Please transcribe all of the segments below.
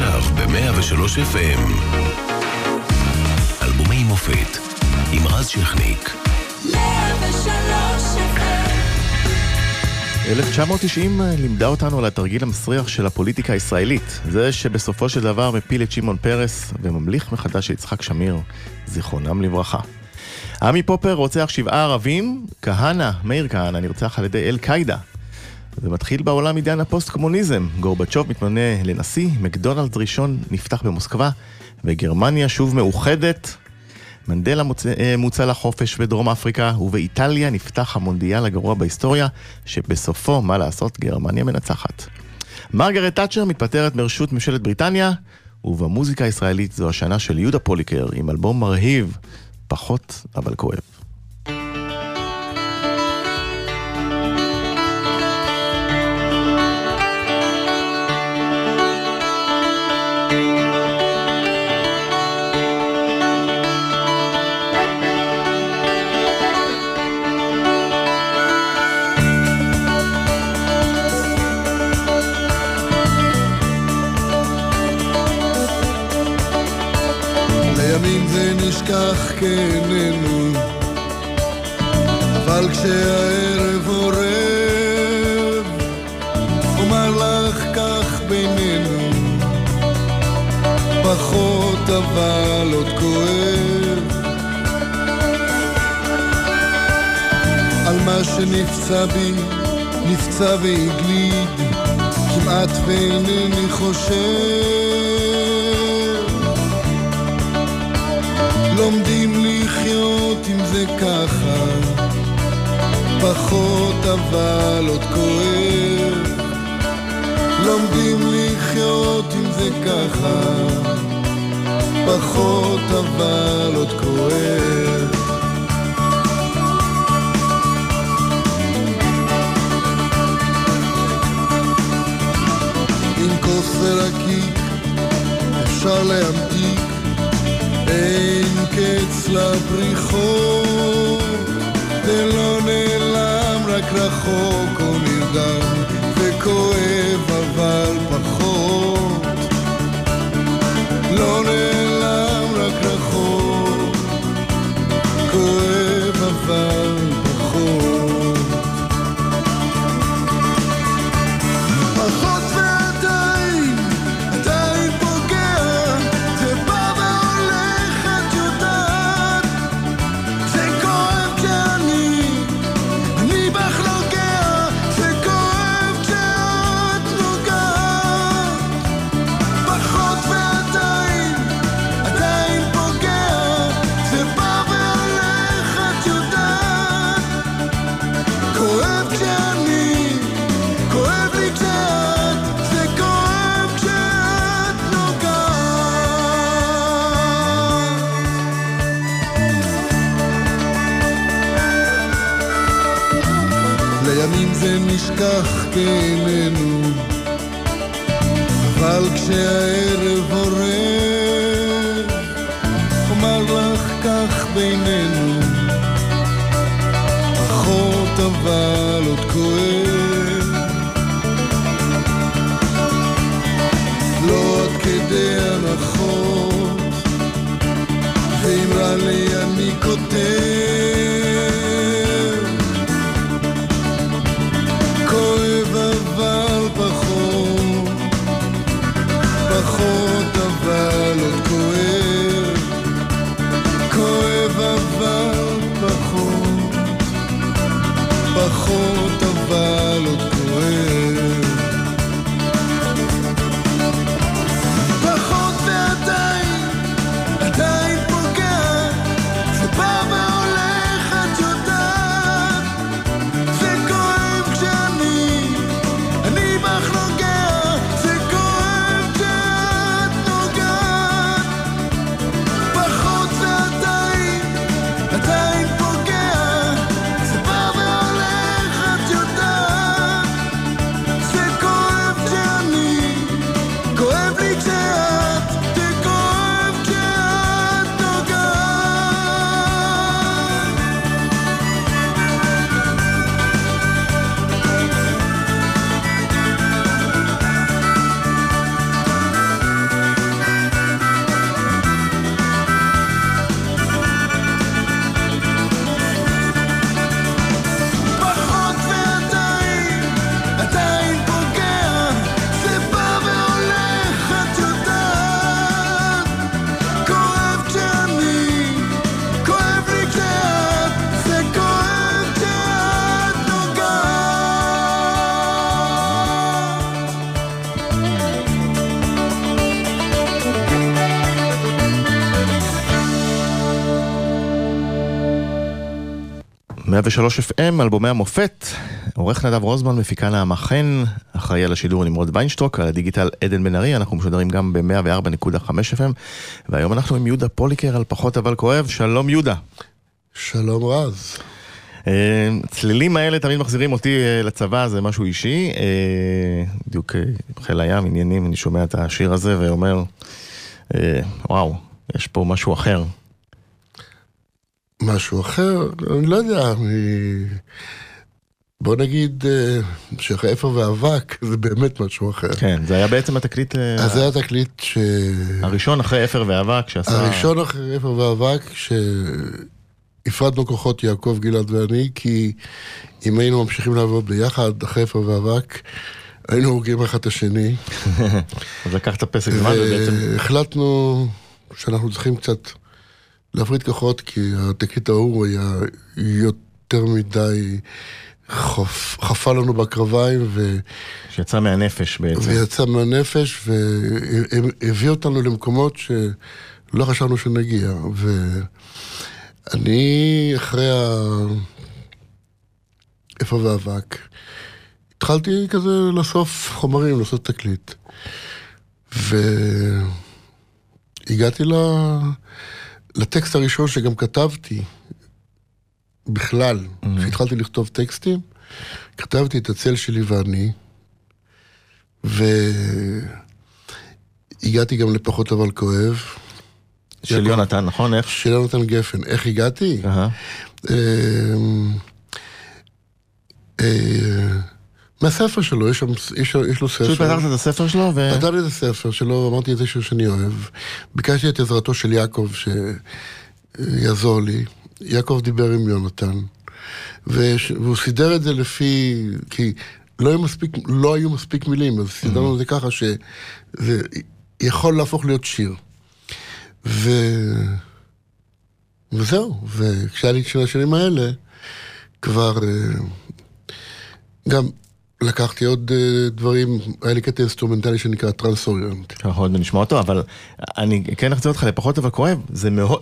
עכשיו ב-103 FM. אלבומי מופת עם רז שכניק. 1990 לימדה אותנו על התרגיל המסריח של הפוליטיקה הישראלית, זה שבסופו של דבר מפיל את שמעון פרס וממליך מחדש יצחק שמיר, זיכרונם לברכה. עמי פופר רוצח 7 ערבים, כהנה, מאיר כהנה נרצח על ידי אל קאידה. זה מתחיל בעולם עידן הפוסט-קומוניזם, גורבצ'וב מתמנה לנשיא, מקדונלדס ראשון נפתח במוסקבה, וגרמניה שוב מאוחדת, מנדלה מוצא לחופש בדרום אפריקה, ובאיטליה נפתח המונדיאל הגרוע בהיסטוריה, שבסופו, מה לעשות, גרמניה מנצחת. מרגרט טאצ'ר מתפטרת מרשות ממשלת בריטניה, ובמוזיקה הישראלית זו השנה של יהודה פוליקר, עם אלבום מרהיב, פחות אבל כואב. כך כננו, אבל כשהערב עורב אומר לך כך בינינו, פחות אבל עוד כואב על מה שנפצע בי, נפצע והגליד, כמעט ואינני חושב. לומדים לחיות אם זה ככה, פחות אבל עוד כואב. לומדים לחיות אם זה ככה, פחות אבל עוד כואב. עם כוס ורקיק אפשר להמתיק, אין קץ לבריחות, זה לא נעלם, רק רחוק או נרדם, וכואב אבל פחות. לא נעלם, רק רחוק, כואב אבל פחות. פחות נשכח כעינינו, אבל כשהערב עורב אומר לך כך בינינו, פחות אבל עוד כואב. לא עד כדי הנחות, ואם רע לי אני כותב, פחות אבל עוד כואב, כואב אבל פחות, פחות אבל עוד כואב. 103 FM, אלבומי המופת, עורך נדב רוזמן, מפיקה נעמה חן, אחראי על השידור נמרוד ויינשטוק, על הדיגיטל עדן בן-ארי, אנחנו משודרים גם ב-104.5 FM, והיום אנחנו עם יהודה פוליקר על פחות אבל כואב, שלום יהודה. שלום רז. הצלילים האלה תמיד מחזירים אותי לצבא, זה משהו אישי, בדיוק חיל הים, עניינים, אני שומע את השיר הזה ואומר, וואו, יש פה משהו אחר. משהו אחר, אני לא יודע, בוא נגיד שחפר ואבק זה באמת משהו אחר. כן, זה היה בעצם התקליט... אז זה היה התקליט ש... הראשון אחרי חפר ואבק שעשה... הראשון אחרי חפר ואבק שהפרדנו כוחות יעקב, גלעד ואני, כי אם היינו ממשיכים לעבוד ביחד אחרי חפר ואבק, היינו הורגים אחד את השני. אז לקחת פסק זמן ובעצם... והחלטנו שאנחנו צריכים קצת... להפריד כוחות, כי התקליט ההוא היה יותר מדי חפה לנו בקרביים שיצא מהנפש בעצם. ויצא מהנפש והביא אותנו למקומות שלא חשבנו שנגיע. ואני אחרי איפה והאבק התחלתי כזה לאסוף חומרים, לעשות תקליט. והגעתי לטקסט הראשון שגם כתבתי, בכלל, כשהתחלתי לכתוב טקסטים, כתבתי את הצל שלי ואני, והגעתי גם לפחות אבל כואב. של יונתן, נכון? של יונתן גפן. איך הגעתי? מהספר שלו, יש לו ספר. פתחת את הספר שלו? פתחתי את הספר שלו, אמרתי את זה שאני אוהב. ביקשתי את עזרתו של יעקב שיעזור לי. יעקב דיבר עם יונתן, והוא סידר את זה לפי... כי לא היו מספיק מילים, אז סידרנו את זה ככה שזה יכול להפוך להיות שיר. וזהו, וכשהיה לי את שני השירים האלה, כבר... גם... לקחתי עוד דברים, היה לי קטע אינסטרומנטלי שנקרא טרנסוריונט. אנחנו עוד נשמע אותו, אבל אני כן אחזיר אותך לפחות אבל כואב,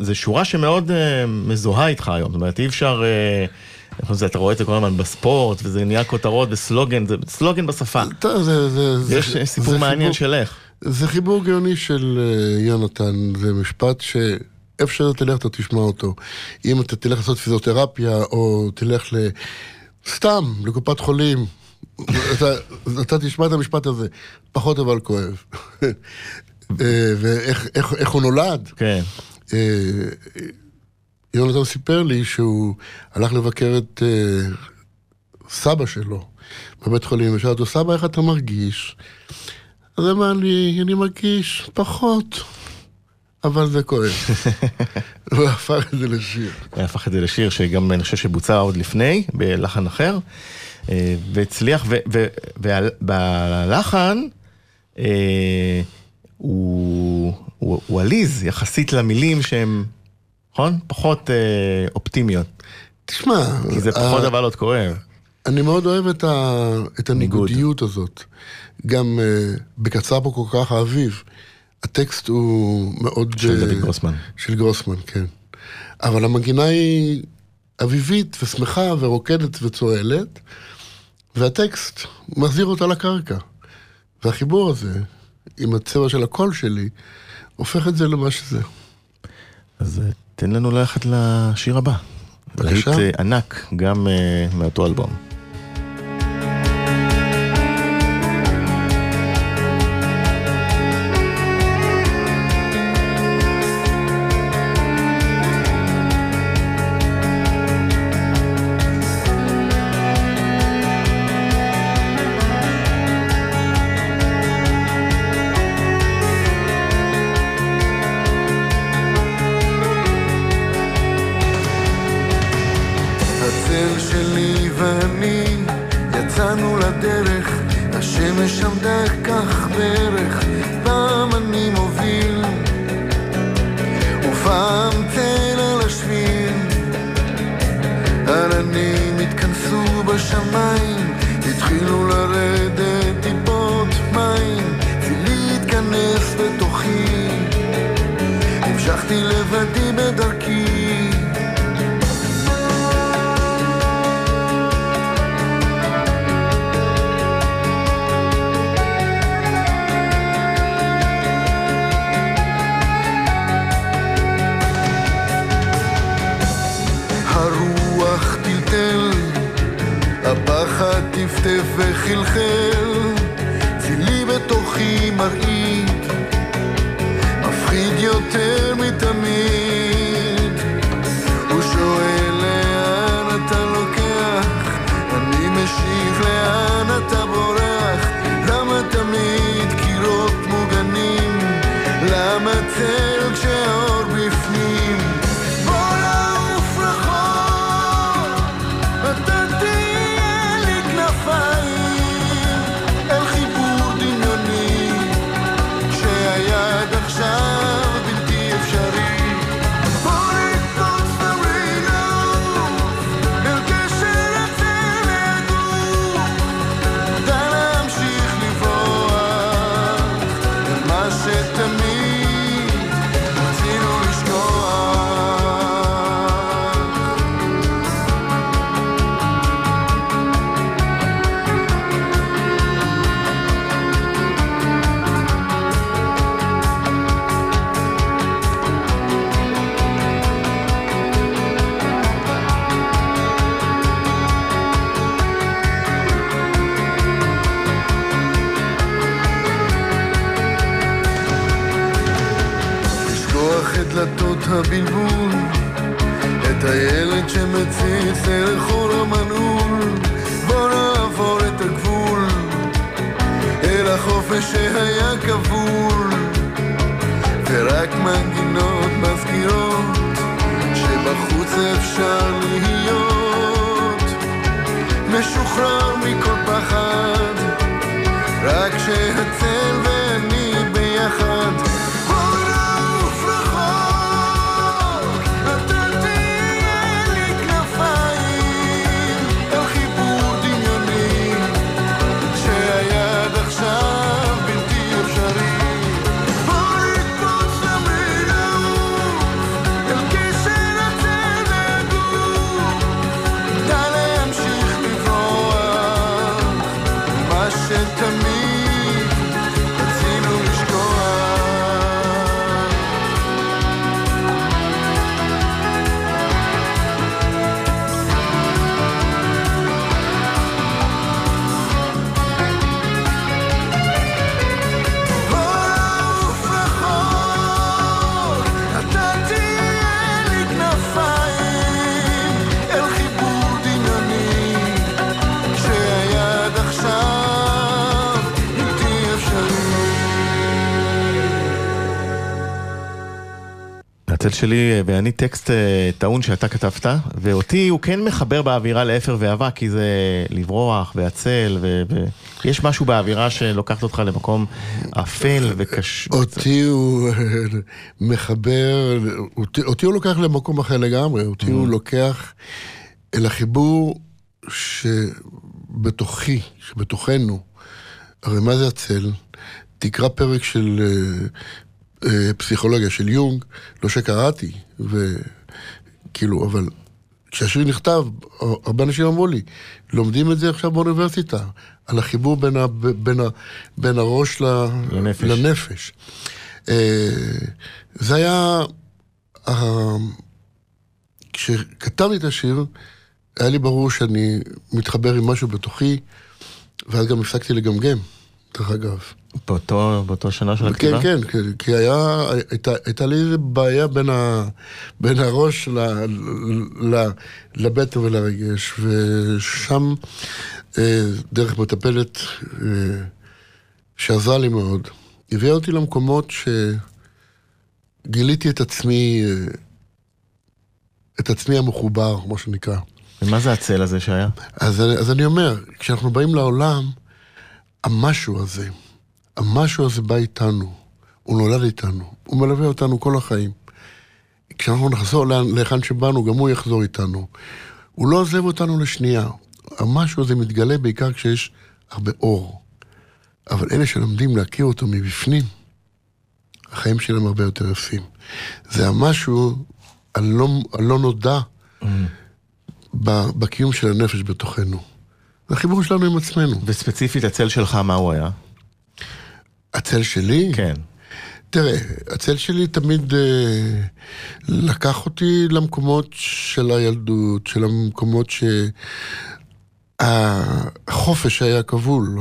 זה שורה שמאוד מזוהה איתך היום, זאת אומרת אי אפשר, אתה רואה את זה כל הזמן בספורט, וזה נהיה כותרות וסלוגן, זה סלוגן בשפה. יש סיפור מעניין שלך. זה חיבור גאוני של יונתן, זה משפט שאיפה שאתה תלך אתה תשמע אותו. אם אתה תלך לעשות פיזיותרפיה, או תלך סתם לקופת חולים, אתה תשמע את המשפט הזה, פחות אבל כואב. ואיך הוא נולד? כן. יונתן סיפר לי שהוא הלך לבקר את סבא שלו בבית חולים, ושאל אותו, סבא, איך אתה מרגיש? אז אמר לי, אני מרגיש פחות, אבל זה כואב. הוא הפך את זה לשיר. הוא הפך את זה לשיר שגם אני חושב שבוצע עוד לפני, בלחן אחר. והצליח, ובלחן הוא עליז יחסית למילים שהן פחות אופטימיות. תשמע, כי זה פחות אבל עוד כואב. אני מאוד אוהב את הניגודיות הזאת. גם בקצר פה כל כך האביב, הטקסט הוא מאוד... של גרוסמן. של גרוסמן, כן. אבל המגינה היא אביבית ושמחה ורוקדת וצועלת, והטקסט מחזיר אותה לקרקע. והחיבור הזה, עם הצבע של הקול שלי, הופך את זה למה שזה. אז תן לנו ללכת לשיר הבא. בבקשה. להיט ענק, גם מאותו אלבום. המשכתי לבדי בדרכי חיטף וחלחל, צילי בתוכי מרעיד, מפחיד יותר מתמיד. הוא שואל לאן אתה לוקח, אני משיב לאן אתה בורח. למה תמיד קירות מוגנים, למה צל כשהאור בפנים? הבלבול, את הילד שמציץ אל חור המנעול. בוא נעבור את הגבול אל החופש שהיה כבול, ורק מנגינות מזכירות שבחוץ אפשר להיות משוחרר מכל פחד, רק שהצל ואני ביחד. הצל שלי ואני טקסט טעון שאתה כתבת, ואותי הוא כן מחבר באווירה לאפר ואהבה, כי זה לברוח והצל, ויש משהו באווירה שלוקחת אותך למקום אפל וקש... אותי הוא מחבר, אותי הוא לוקח למקום אחר לגמרי, אותי הוא לוקח אל החיבור שבתוכי, שבתוכנו. הרי מה זה הצל? תקרא פרק של... פסיכולוגיה של יונג, לא שקראתי, וכאילו, אבל כשהשיר נכתב, הרבה אנשים אמרו לי, לומדים את זה עכשיו באוניברסיטה, על החיבור בין הראש לנפש. זה היה, כשכתבתי את השיר, היה לי ברור שאני מתחבר עם משהו בתוכי, ואז גם הפסקתי לגמגם, דרך אגב. באותו שנה של הכתיבה? כן, כן, כי הייתה לי איזו בעיה בין הראש לבטן ולרגש, ושם דרך מטפלת שעזרה לי מאוד, הביאה אותי למקומות שגיליתי את עצמי המחובר, כמו שנקרא. ומה זה הצל הזה שהיה? אז אני אומר, כשאנחנו באים לעולם, המשהו הזה בא איתנו, הוא נולד איתנו, הוא מלווה אותנו כל החיים. כשאנחנו נחזור לאחן שבאנו, גם הוא יחזור איתנו. הוא לא עוזב אותנו לשנייה. המשהו הזה מתגלה בעיקר כשיש הרבה אור. אבל אלה שלמדים להכיר אותו מבפנים, החיים שלהם הרבה יותר יפים. זה המשהו הלא נודע בקיום של הנפש בתוכנו. זה החיבור שלנו עם עצמנו. וספציפית הצל שלך, מה הוא היה? הצל שלי? כן. תראה, הצל שלי תמיד לקח אותי למקומות של הילדות, של המקומות החופש היה כבול,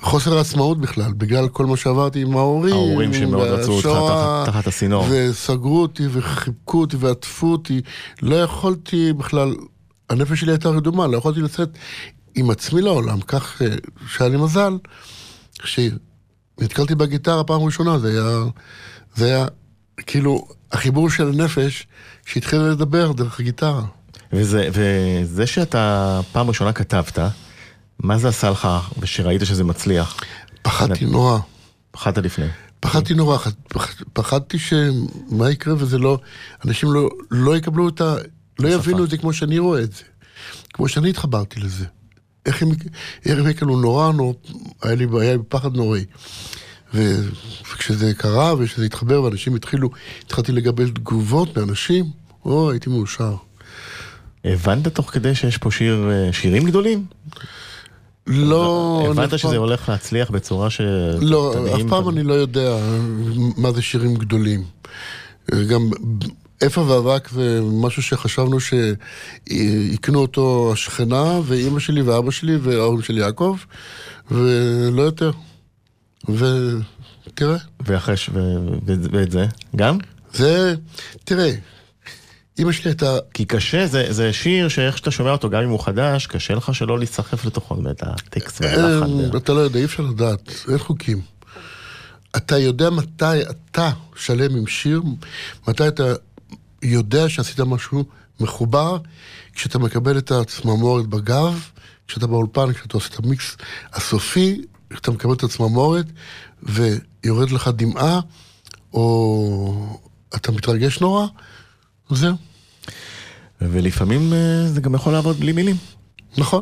חוסר עצמאות בכלל, בגלל כל מה שעברתי עם ההורים. ההורים שמאוד רצו אותך תחת הסינור. וסגרו אותי וחיבקו אותי ועטפו אותי. לא יכולתי בכלל, הנפש שלי הייתה רדומה, לא יכולתי לצאת עם עצמי לעולם. כך שהיה לי מזל, כשנתקלתי בגיטרה פעם ראשונה, זה היה כאילו החיבור של הנפש שהתחיל לדבר דרך הגיטרה. וזה שאתה פעם ראשונה כתבת, מה זה עשה לך, ושראית שזה מצליח? פחדתי נורא. פחדת לפני? פחדתי נורא, פחדתי שמה יקרה וזה לא, אנשים לא יקבלו את ה... לא יבינו את זה כמו שאני רואה את זה. כמו שאני התחברתי לזה. איך הם יקלו נורא, היה לי פחד נוראי. וכשזה קרה, וכשזה התחבר, ואנשים התחלתי לגבל תגובות מאנשים, הייתי מאושר. הבנת תוך כדי שיש פה שירים גדולים? לא... הבנת שזה הולך להצליח בצורה ש... לא, אף פעם אני לא יודע מה זה שירים גדולים. גם איפה ואבק זה משהו שחשבנו שיקנו אותו השכנה, ואימא שלי ואבא שלי וההורים של יעקב, ולא יותר. ותראה. ואחש ואת זה, גם? זה, תראה. אמא שלי הייתה... כי קשה, זה שיר שאיך שאתה שומע אותו, גם אם הוא חדש, קשה לך שלא להיסחף לתוכו, את הטקסט והלחן. אתה לא יודע, אי אפשר לדעת, אין חוקים. אתה יודע מתי אתה שלם עם שיר, מתי אתה יודע שעשית משהו מחובר, כשאתה מקבל את הצממורת בגב, כשאתה באולפן, כשאתה עושה את המיקס הסופי, כשאתה מקבל את הצממורת, ויורד לך דמעה, או אתה מתרגש נורא, זהו. ולפעמים זה גם יכול לעבוד בלי מילים. נכון.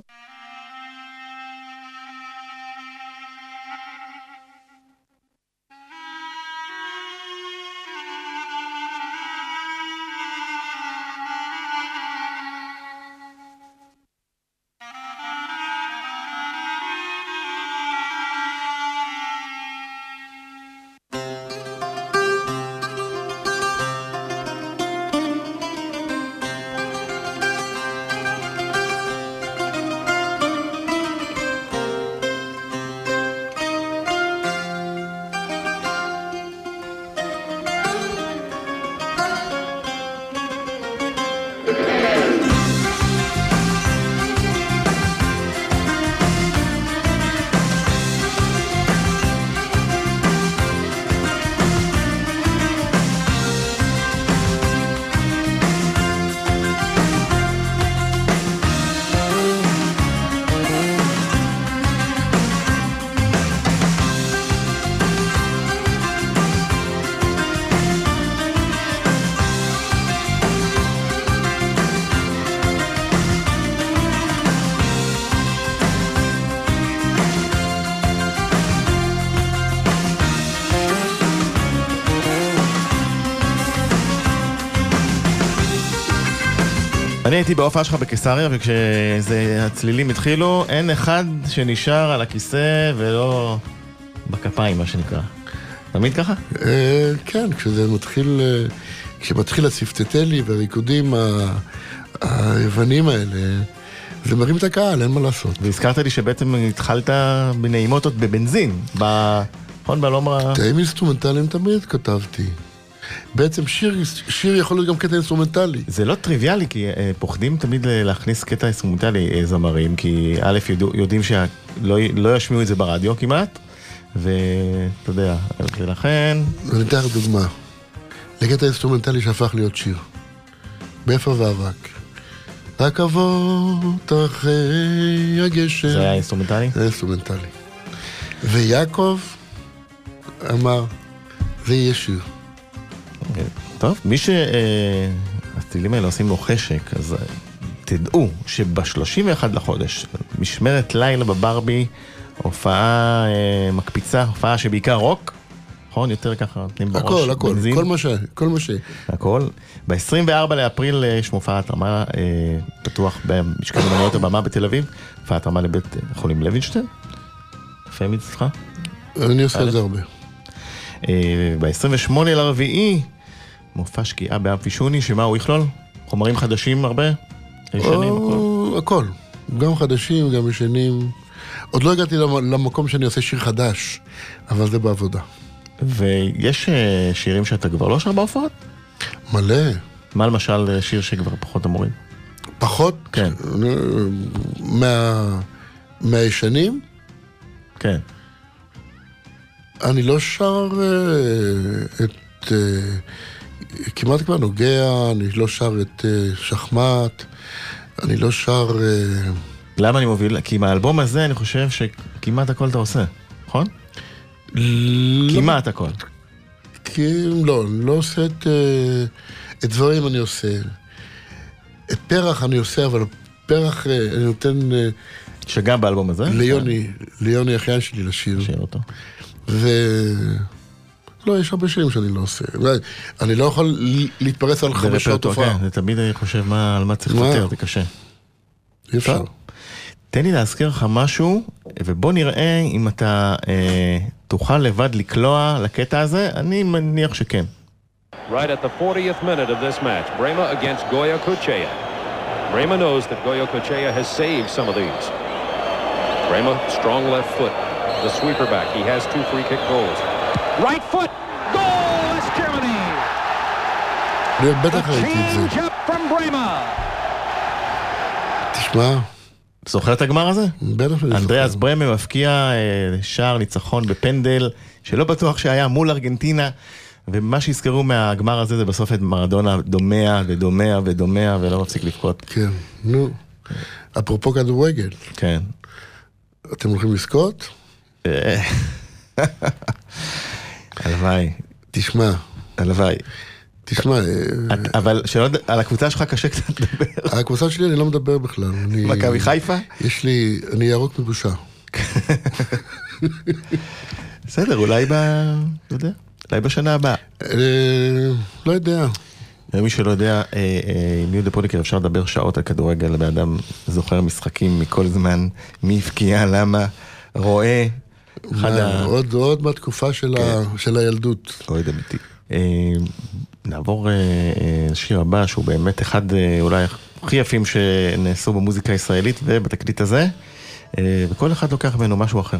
אני הייתי בהופעה שלך בקיסריה, וכשהצלילים התחילו, אין אחד שנשאר על הכיסא ולא בכפיים, מה שנקרא. תמיד ככה? כן, כשמתחיל הצפטטלי והריקודים היוונים האלה, זה מרים את הקהל, אין מה לעשות. והזכרת לי שבעצם התחלת בנעימות עוד בבנזין, נכון, בלומרה... תאים אינסטרומנטליים תמיד כתבתי. בעצם שיר יכול להיות גם קטע אינסטרומנטלי. זה לא טריוויאלי, כי פוחדים תמיד להכניס קטע אינסטרומנטלי זמרים, כי א' יודעים שלא ישמיעו את זה ברדיו כמעט, ואתה יודע, ולכן... אני אתן לך דוגמה. לקטע אינסטרומנטלי שהפך להיות שיר. באיפה ואבק. רכבות אחרי הגשם. זה היה אינסטרומנטלי? זה היה אינסטרומנטלי. ויעקב אמר, זה יהיה שיר. טוב, מי שהצלילים האלה עושים לו חשק, אז תדעו שב-31 לחודש, משמרת לילה בברבי, הופעה מקפיצה, הופעה שבעיקר רוק, נכון? יותר ככה, נתנים בראש. הכל, כל מה ש... הכל. ב-24 לאפריל יש מופעה התרמה פתוח במשכן אמנויות הבמה בתל אביב, הופעה התרמה לבית חולים לוינשטיין. יפה מצדך? אני עושה את זה הרבה. ב-28 לרביעי, מופע שקיעה באב וישוני, שמה הוא יכלול? חומרים חדשים הרבה? ישנים, הכל? הכל, גם חדשים, גם ישנים. עוד לא הגעתי למקום שאני עושה שיר חדש, אבל זה בעבודה. ויש שירים שאתה כבר לא שר בהופעות? מלא. מה למשל שיר שכבר פחות אמורים? פחות? כן. מהישנים? כן. אני לא שר את... כמעט כבר נוגע, אני לא שר את שחמט, אני לא שר... למה אני מוביל? כי מהאלבום הזה אני חושב שכמעט הכל אתה עושה, נכון? כמעט הכל. לא, אני לא עושה את דברים אני עושה. את פרח אני עושה, אבל פרח אני נותן... שגם באלבום הזה? ליוני אחיין שלי לשיר. שיר אותו. ו... לא, יש הרבה שירים שאני לא עושה. אני לא יכול להתפרץ על 5 שעות הופעה. זה תמיד אני חושב על מה צריך יותר, זה קשה. אי אפשר. תן לי להזכיר לך משהו, ובוא נראה אם אתה תוכל לבד לקלוע לקטע הזה, אני מניח שכן. Right at the 40th minute of this match, Brema against Goya Kucheya. Brema knows that Goya Kucheya has saved some of these. Brema, strong left foot. The sweeper back, he has 2 free kick goals. Right foot, goal is Germany! The change up from Brema! תשמע. זוכר את הגמר הזה? אנדריאס ברמה מפקיע שער ניצחון בפנדל, שלא בטוח שהיה מול ארגנטינה, ומה שהזכרו מהגמר הזה זה בסוף את מרדונה דומע ודומע ודומע, ולא מפסיק לבכות. כן, נו. אפרופו כדורגל. כן. אתם הולכים לזכות? הלוואי. תשמע. הלוואי. תשמע, אבל על הקבוצה שלך קשה קצת לדבר. על הקבוצה שלי אני לא מדבר בכלל. מכבי חיפה? יש לי, אני ירוק מבושה. בסדר, אולי בשנה הבאה. לא יודע. מי שלא יודע, עם יהודה פוליקר אפשר לדבר שעות על כדורגל, באדם זוכר משחקים מכל זמן, מי הפקיע, למה, רואה. עוד מהתקופה של הילדות. עוד אמיתי. נעבור לשיר הבא שהוא באמת אחד אולי הכי יפים שנעשו במוזיקה הישראלית ובתקליט הזה, וכל אחד לוקח ממנו משהו אחר.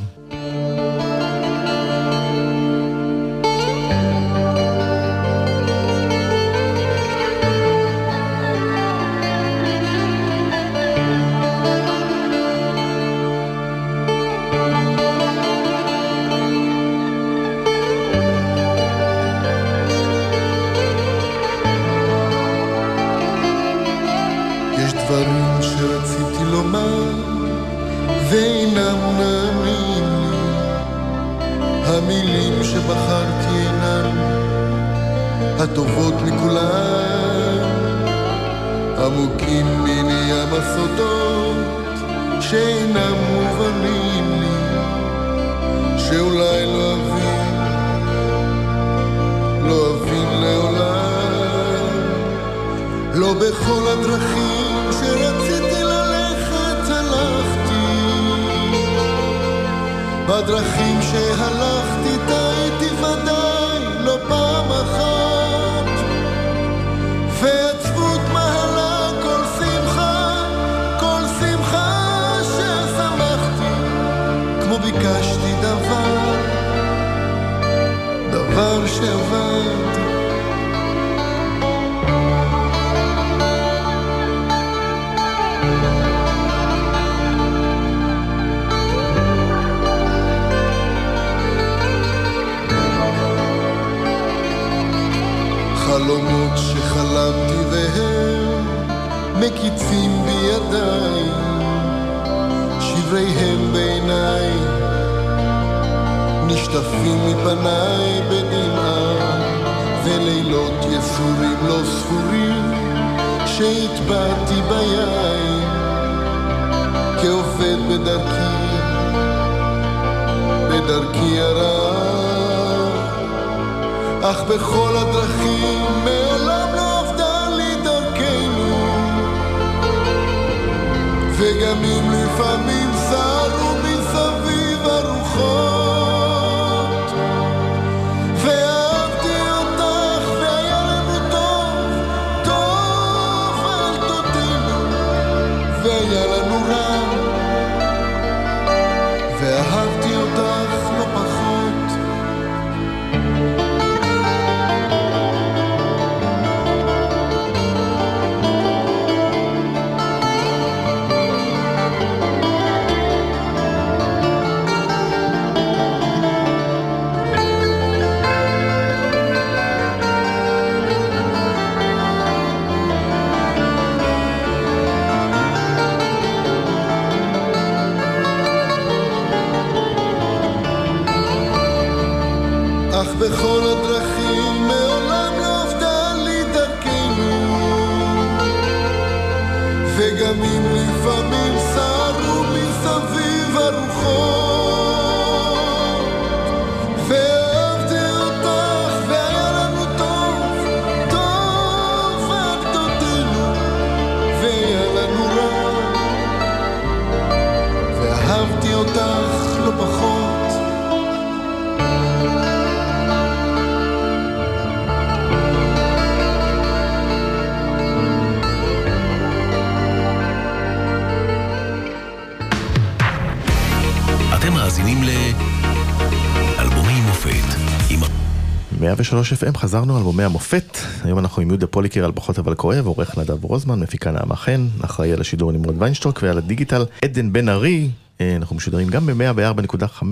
103 FM, חזרנו על אלבומי המופת. היום אנחנו עם יהודה פוליקר על פחות אבל כואב, עורך נדב רוזמן, מפיקה נעמה חן, אחראי על השידור נמרוד ויינשטוק ועל הדיגיטל עדן בן-ארי. אנחנו משודרים גם ב-104.5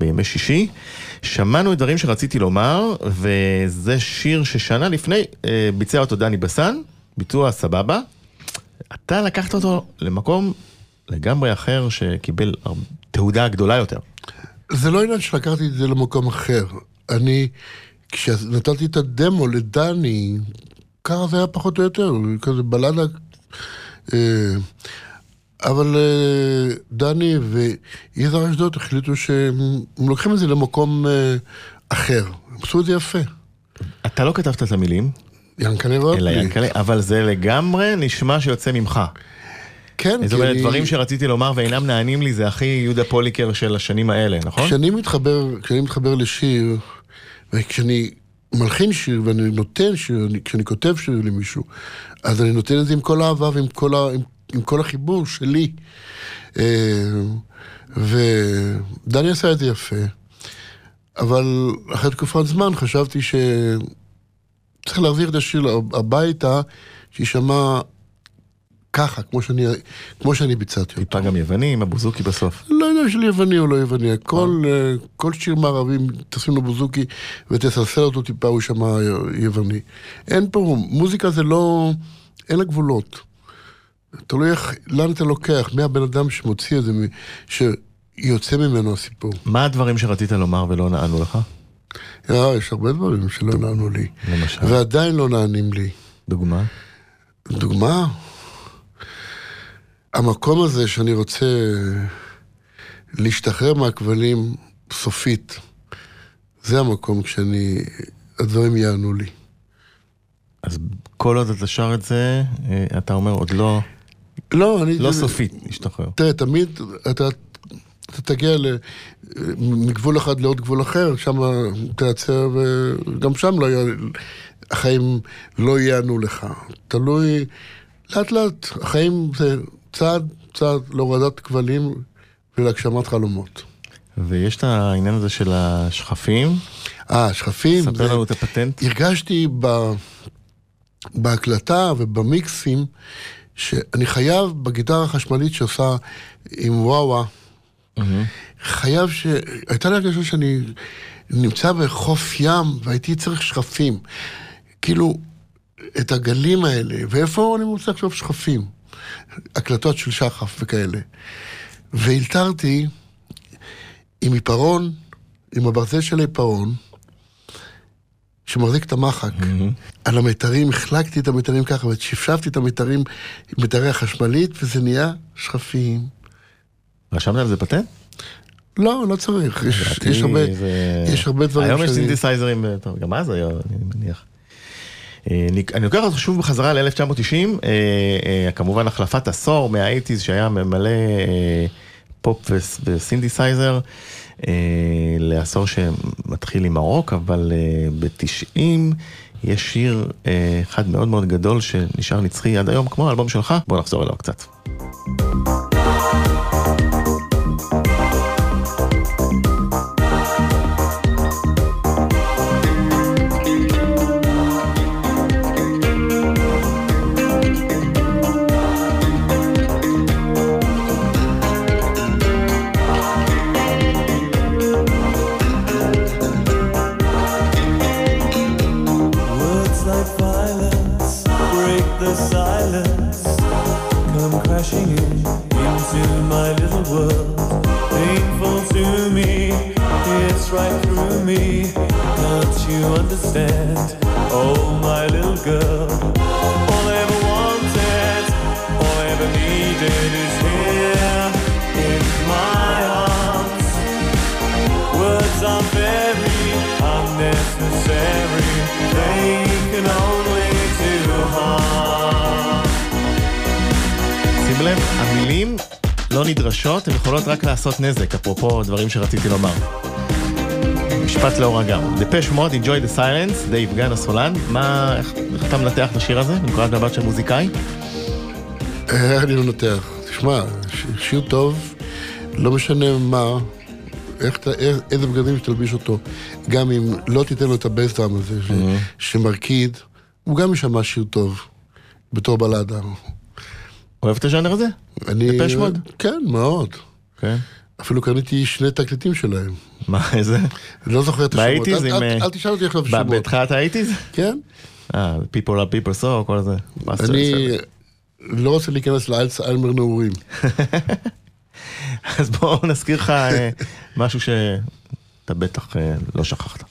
בימי שישי. שמענו את דברים שרציתי לומר, וזה שיר ששנה לפני ביצע אותו דני בסן, ביצוע סבבה. אתה לקחת אותו למקום לגמרי אחר שקיבל תהודה גדולה יותר. זה לא עניין שלקחתי את זה למקום אחר. אני, כשנתתי את הדמו לדני, ככה זה היה פחות או יותר, כזה בלדה, אבל דני ויזהר אשדוד החליטו שהם לוקחים את זה למקום אחר, הם עשו את זה יפה. אתה לא כתבת את המילים? ינקלה ואופי. אבל זה לגמרי נשמע שיוצא ממך. כן, זאת אומרת, דברים שרציתי לומר ואינם נענים לי, זה הכי יהודה פוליקר של השנים האלה, נכון? כשאני מתחבר לשיר, וכשאני מלחין שיר ואני נותן שיר, כשאני כותב שיר למישהו, אז אני נותן את זה עם כל האהבה ועם כל החיבור שלי. ודני עשה את זה יפה, אבל אחרי תקופת זמן חשבתי שצריך להעביר את השיר הביתה, שישמע ככה, כמו שאני ביצעתי אותו. טיפה גם יווני, הבוזוקי בסוף. לא יודע של יווני או לא יווני. כל שיר מערבים, תשים לו בוזוקי ותסלסל אותו טיפה, הוא שמע יווני. אין פה, מוזיקה זה לא, אין לה גבולות. תלוי איך, לאן אתה לוקח, מי הבן אדם שמוציא את זה, שיוצא ממנו הסיפור. מה הדברים שרצית לומר ולא נענו לך? יש הרבה דברים שלא נענו לי. למשל? ועדיין לא נענים לי. דוגמה? דוגמה? המקום הזה שאני רוצה להשתחרר מהכבלים סופית, זה המקום הדברים יענו לי. אז כל עוד אתה שר את זה, אתה אומר עוד לא, לא, אני, לא סופית, להשתחרר. תראה, תמיד אתה תגיע מגבול אחד לעוד גבול אחר, שם תעצר, וגם שם החיים לא יענו לך. תלוי, לאט לאט, החיים זה צעד להורדת כבלים ולהגשמת חלומות. ויש את העניין הזה של השכפים? השכפים. ספר לנו את הפטנט. הרגשתי בהקלטה ובמיקסים שאני חייב בגיטרה החשמלית שעושה עם וואווה, חייב הייתה לי הרגשה שאני נמצא בחוף ים והייתי צריך שכפים. כאילו, את הגלים האלה, ואיפה אני מוצא עכשיו שכפים, הקלטות של שחף וכאלה. והלתרתי עם עיפרון, עם הברזל של עיפרון, שמחזיק את המחק. על המתרים, החלקתי את המתרים ככה, ושפשפתי את המתרים, מטרי החשמלית, וזה נהיה שכפים. רשמת על זה פטנט? לא צריך. יש הרבה דברים. היום יש סינתסייזרים, גם אז היה, אני מניח. אני לוקח אותך שוב בחזרה ל-1990, כמובן החלפת עשור מה-80s שהיה ממלא פופ וסינתסייזר, לעשור שמתחיל עם הרוק, אבל ב-90 יש שיר אחד מאוד מאוד גדול שנשאר נצחי עד היום, כמו האלבום שלך, בוא נחזור אליו קצת. you understand? Oh, my little girl, all I ever wanted, all I ever needed is here in my arms. Words are very unnecessary, they can only do harm. שים לב, המילים לא נדרשות, הן יכולות רק לעשות נזק, אפרופו דברים שרציתי לומר. משפט לאור אגם. דפש מוד, Enjoy the Silence, דייב גן הסולן. מה, איך אתה מנתח את השיר הזה? נקראת לבת של מוזיקאי? אני לא נתח. תשמע, שיר טוב, לא משנה מה, איזה בגדים שתלביש אותו, גם אם לא תיתן לו את הבסטרם הזה, שמרקיד, הוא גם משמע שיר טוב, בתור בלאדה. אוהב את הז'אנר הזה? דפש מוד? כן, מאוד. כן. אפילו קניתי שני תקליטים שלהם. מה, איזה? לא זוכר את השמות. אל תשאל אותי איך להביא שמות. בתחילת האייטיז? כן. People are people, so, כל זה. אני לא רוצה להיכנס לאלצהיימר נעורים. אז בואו נזכיר לך משהו שאתה בטח לא שכחת.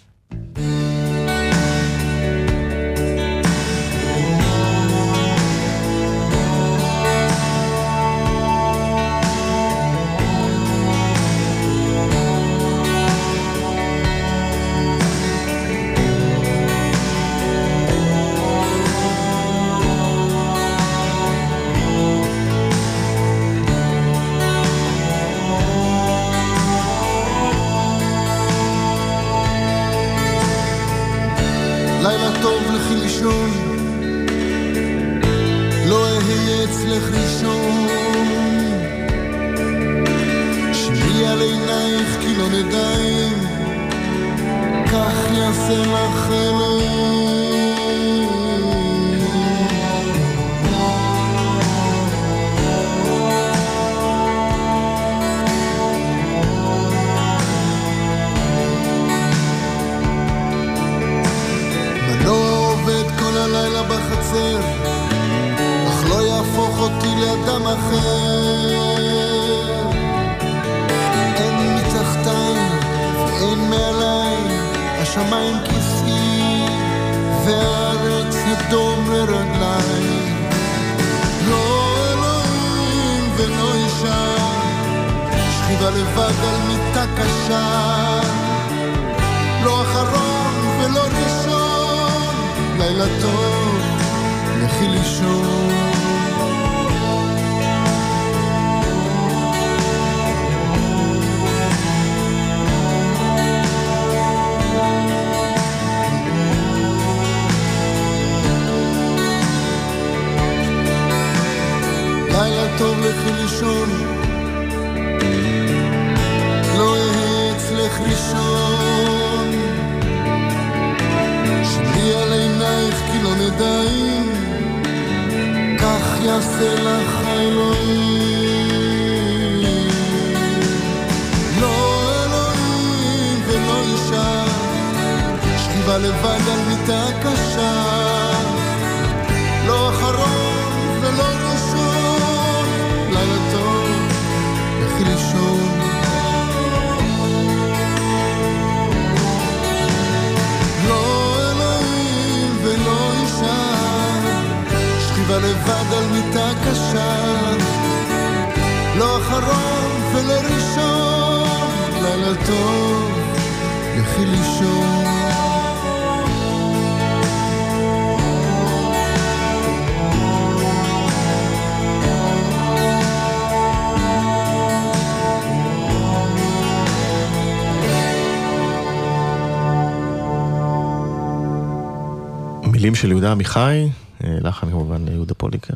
של יהודה עמיחי, לחן כמובן יהודה פוליקר.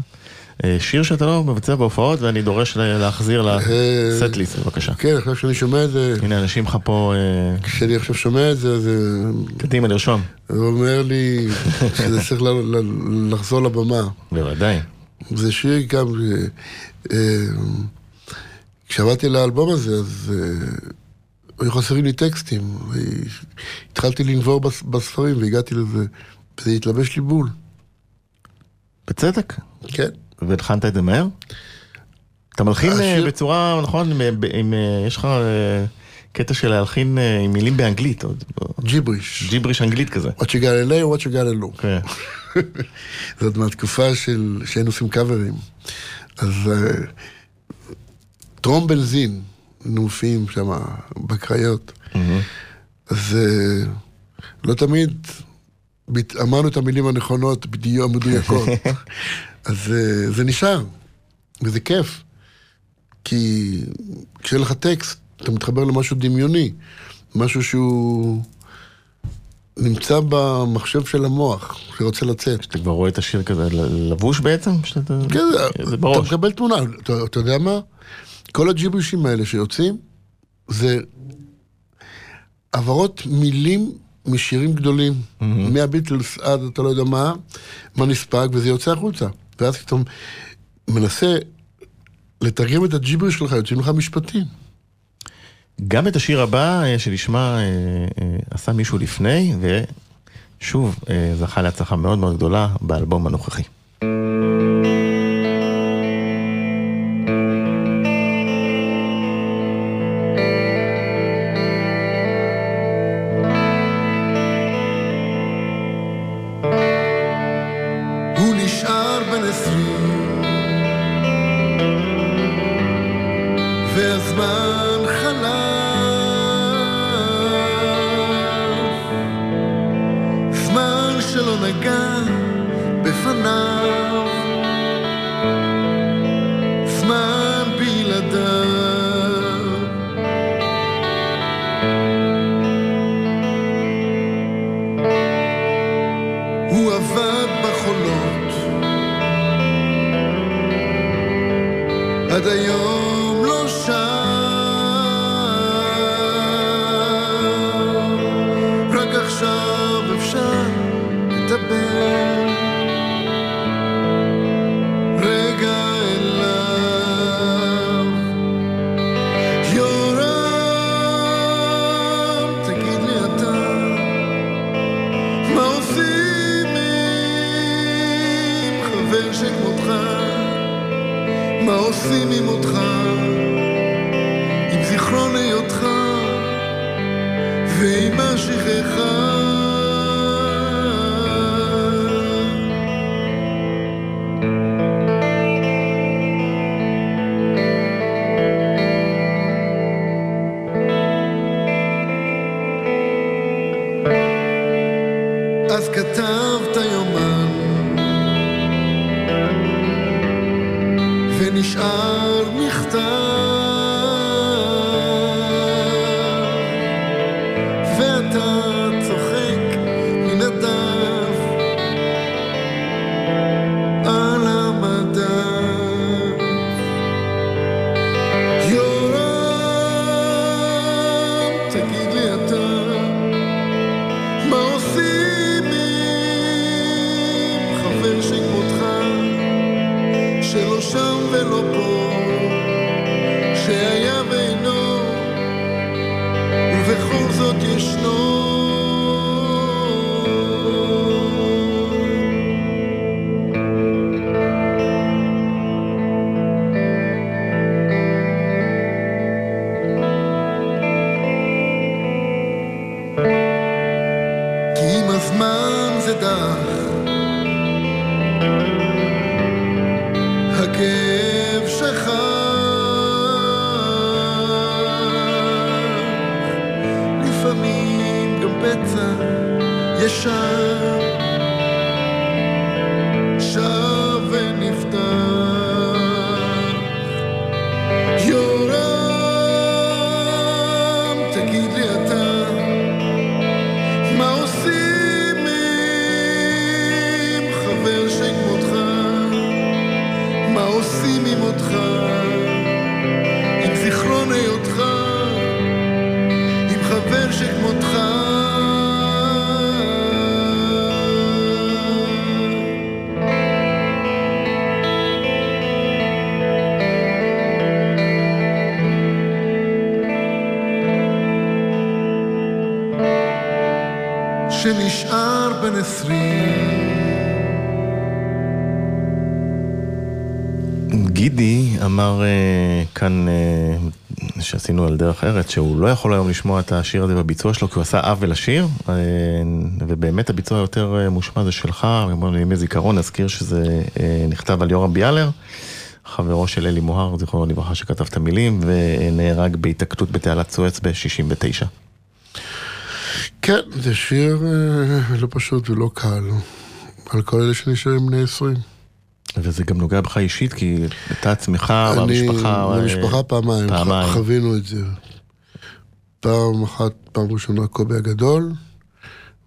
שיר שאתה לא מבצע בהופעות, ואני דורש להחזיר לסטליסט, בבקשה. כן, עכשיו שאני שומע את זה... הנה, אנשים לך פה... כשאני עכשיו שומע את זה, אז... קדימה, לרשום. הוא אומר לי שזה צריך לחזור לבמה. בוודאי. זה שיר גם... כשעבדתי לאלבום הזה, אז... חסרים לי טקסטים. התחלתי לנבור בספרים, והגעתי לזה... זה התלבש לי בול. בצדק? כן. והלחנת את זה מהר? אתה מלחין בצורה, נכון, אם יש לך קטע של להלחין עם מילים באנגלית. ג'יבריש. ג'יבריש אנגלית כזה. What you got to lay or what you got to look. זאת מהתקופה של שהיינו עושים קאברים. אז טרום בנזין נופים שם בקריות. אז לא תמיד אמרנו את המילים הנכונות בדיוק המדויקות. אז זה נשאר. וזה כיף. כי כשיהיה לך טקסט, אתה מתחבר למשהו דמיוני, משהו שהוא נמצא במחשב של המוח, שרוצה לצאת. שאתה כבר רואה את השיר כזה לבוש בעצם? כן, זה בראש. אתה מקבל תמונה, אתה יודע מה? כל הג'יבושים האלה שיוצאים, זה עברות מילים משירים גדולים, מהביטלס עד אתה לא יודע מה נספק, וזה יוצא החוצה. ואז אתה מנסה לתרגם את הג'יבוש שלך, יוצאים לך משפטים. גם את השיר הבא שנשמע עשה מישהו לפני, ושוב זכה להצלחה מאוד מאוד גדולה באלבום הנוכחי. גידי אמר כאן שעשינו על דרך ארץ שהוא לא יכול היום לשמוע את השיר הזה בביצוע שלו כי הוא עשה עוול לשיר, ובאמת הביצוע היותר מושמע זה שלך, עם זיכרון נזכיר שזה נכתב על יורם ביאלר, חברו של אלי מוהר, זיכרונו לברכה, שכתב את המילים, ונהרג בהתקטות בתעלת סואץ ב-69. כן, זה שיר לא פשוט ולא קל, על כל אלה שנשארים בני 20. וזה גם נוגע בך אישית, כי אתה עצמך, המשפחה... המשפחה פעמיים, חווינו את זה. פעם אחת, פעם ראשונה, הקובי הגדול,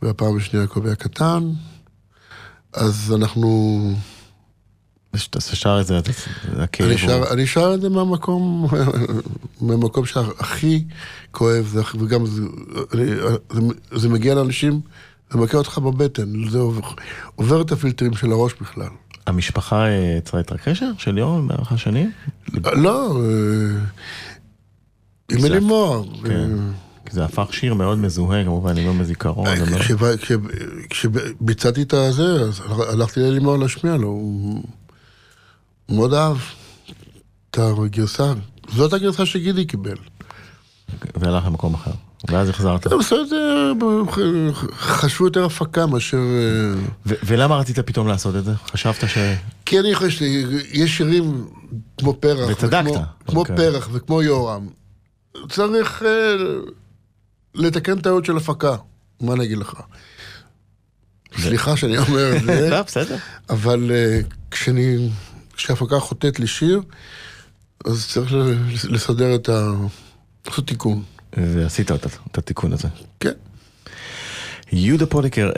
והפעם השנייה, הקובי הקטן. אז אנחנו... אתה שר את זה, אני שר את זה מהמקום שהכי כואב, וגם זה מגיע לאנשים, זה מכה אותך בבטן, זה עובר את הפילטרים של הראש בכלל. המשפחה יצרה את הקשר של יום בערך השנים? לא, עם אלי מוהר. זה הפך שיר מאוד מזוהה, כמובן, אני לא מזיכרון. כשביצעתי את הזה, אז הלכתי לאלי מוהר להשמיע לו, הוא מאוד אהב את הגרסה. זאת הגרסה שגידי קיבל. והלך למקום אחר. ואז החזרת. חשבו יותר הפקה מאשר... ולמה רצית פתאום לעשות את זה? חשבת ש... כי אני חושב שיש שירים כמו פרח. וצדקת. כמו פרח וכמו יורם. צריך לתקן טעות של הפקה. מה אני אגיד לך? סליחה שאני אומר את זה. לא, בסדר. אבל כשהפקה חוטאת לי שיר, אז צריך לסדר את ה... לעשות תיקון. ועשית את התיקון הזה. כן. יהודה פוליקר,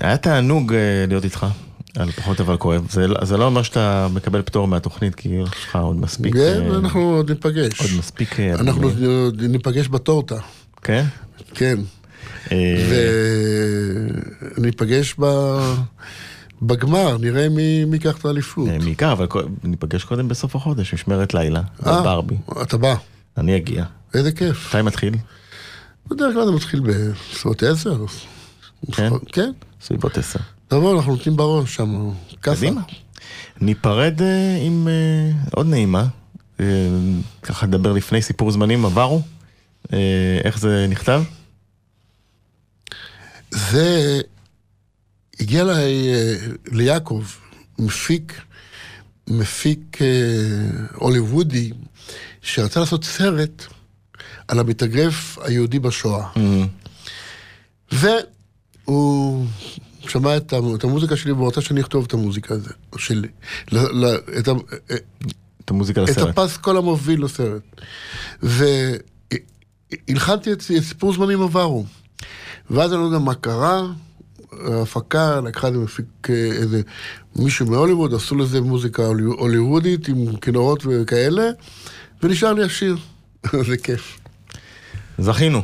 היה תענוג להיות איתך על פחות אבל כואב. זה לא אומר שאתה מקבל פטור מהתוכנית, כי יש לך עוד מספיק... כן, אנחנו עוד ניפגש. עוד מספיק... אנחנו ניפגש בטורטה. כן? כן. וניפגש בגמר, נראה מי ייקח את האליפות. מי ייקח, אבל ניפגש קודם בסוף החודש, משמרת לילה, בברבי. אתה בא. אני אגיע. איזה כיף. מתי מתחיל? בדרך כלל זה מתחיל בסביבות 10. כן? כן. סביבות 10. תבוא, אנחנו נותנים בראש שם. קדימה. ניפרד עם עוד נעימה. ככה נדבר לפני סיפור זמנים עברו. איך זה נכתב? זה הגיע ליעקב, מפיק הוליוודי, שרצה לעשות סרט על המתאגרף היהודי בשואה. והוא שמע את המוזיקה שלי, והוא רוצה שאני אכתוב את המוזיקה שלי. את המוזיקה לסרט. את הפסקול המוביל לסרט. והלחנתי את סיפור זמנים עברו. ואז אני לא יודע מה קרה, ההפקה לקחה למפיק איזה מישהו מהוליווד, עשו לזה מוזיקה הוליוודית עם כינורות וכאלה, ונשאר לי השיר. זה כיף. זכינו.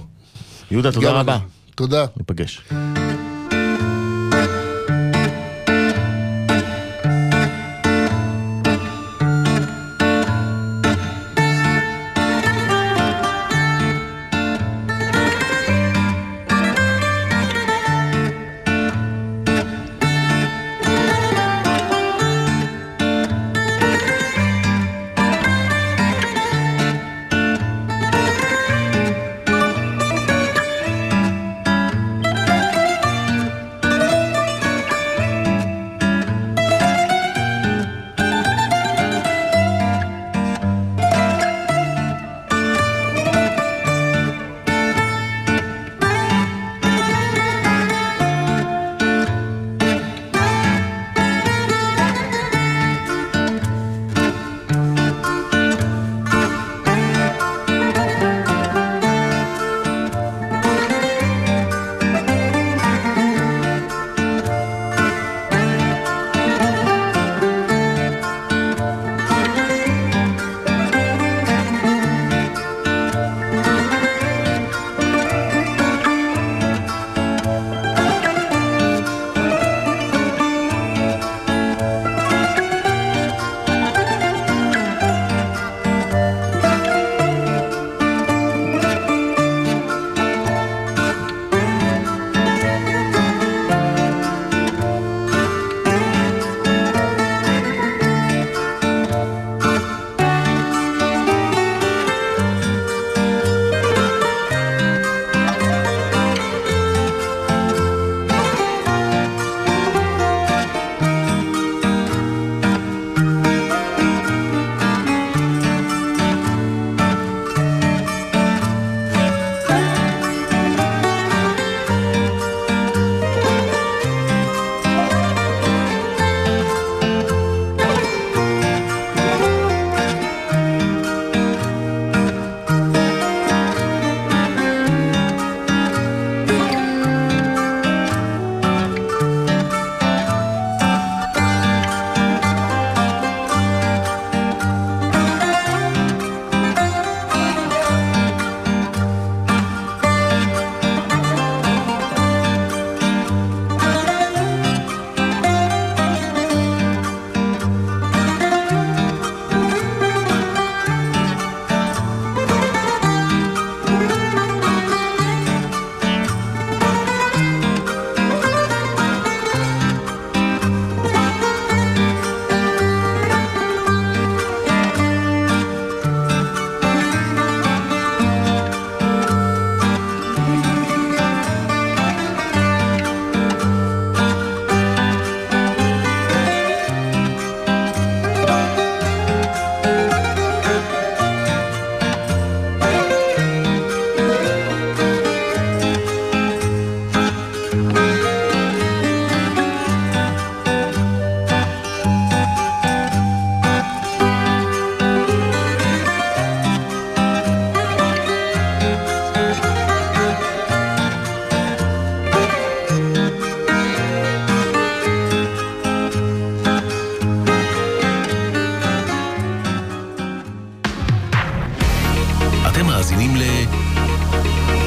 יהודה, תודה רבה. תודה. ניפגש.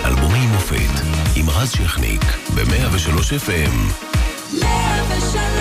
אלבומי מופת עם רז שכניק ב-103 FM 103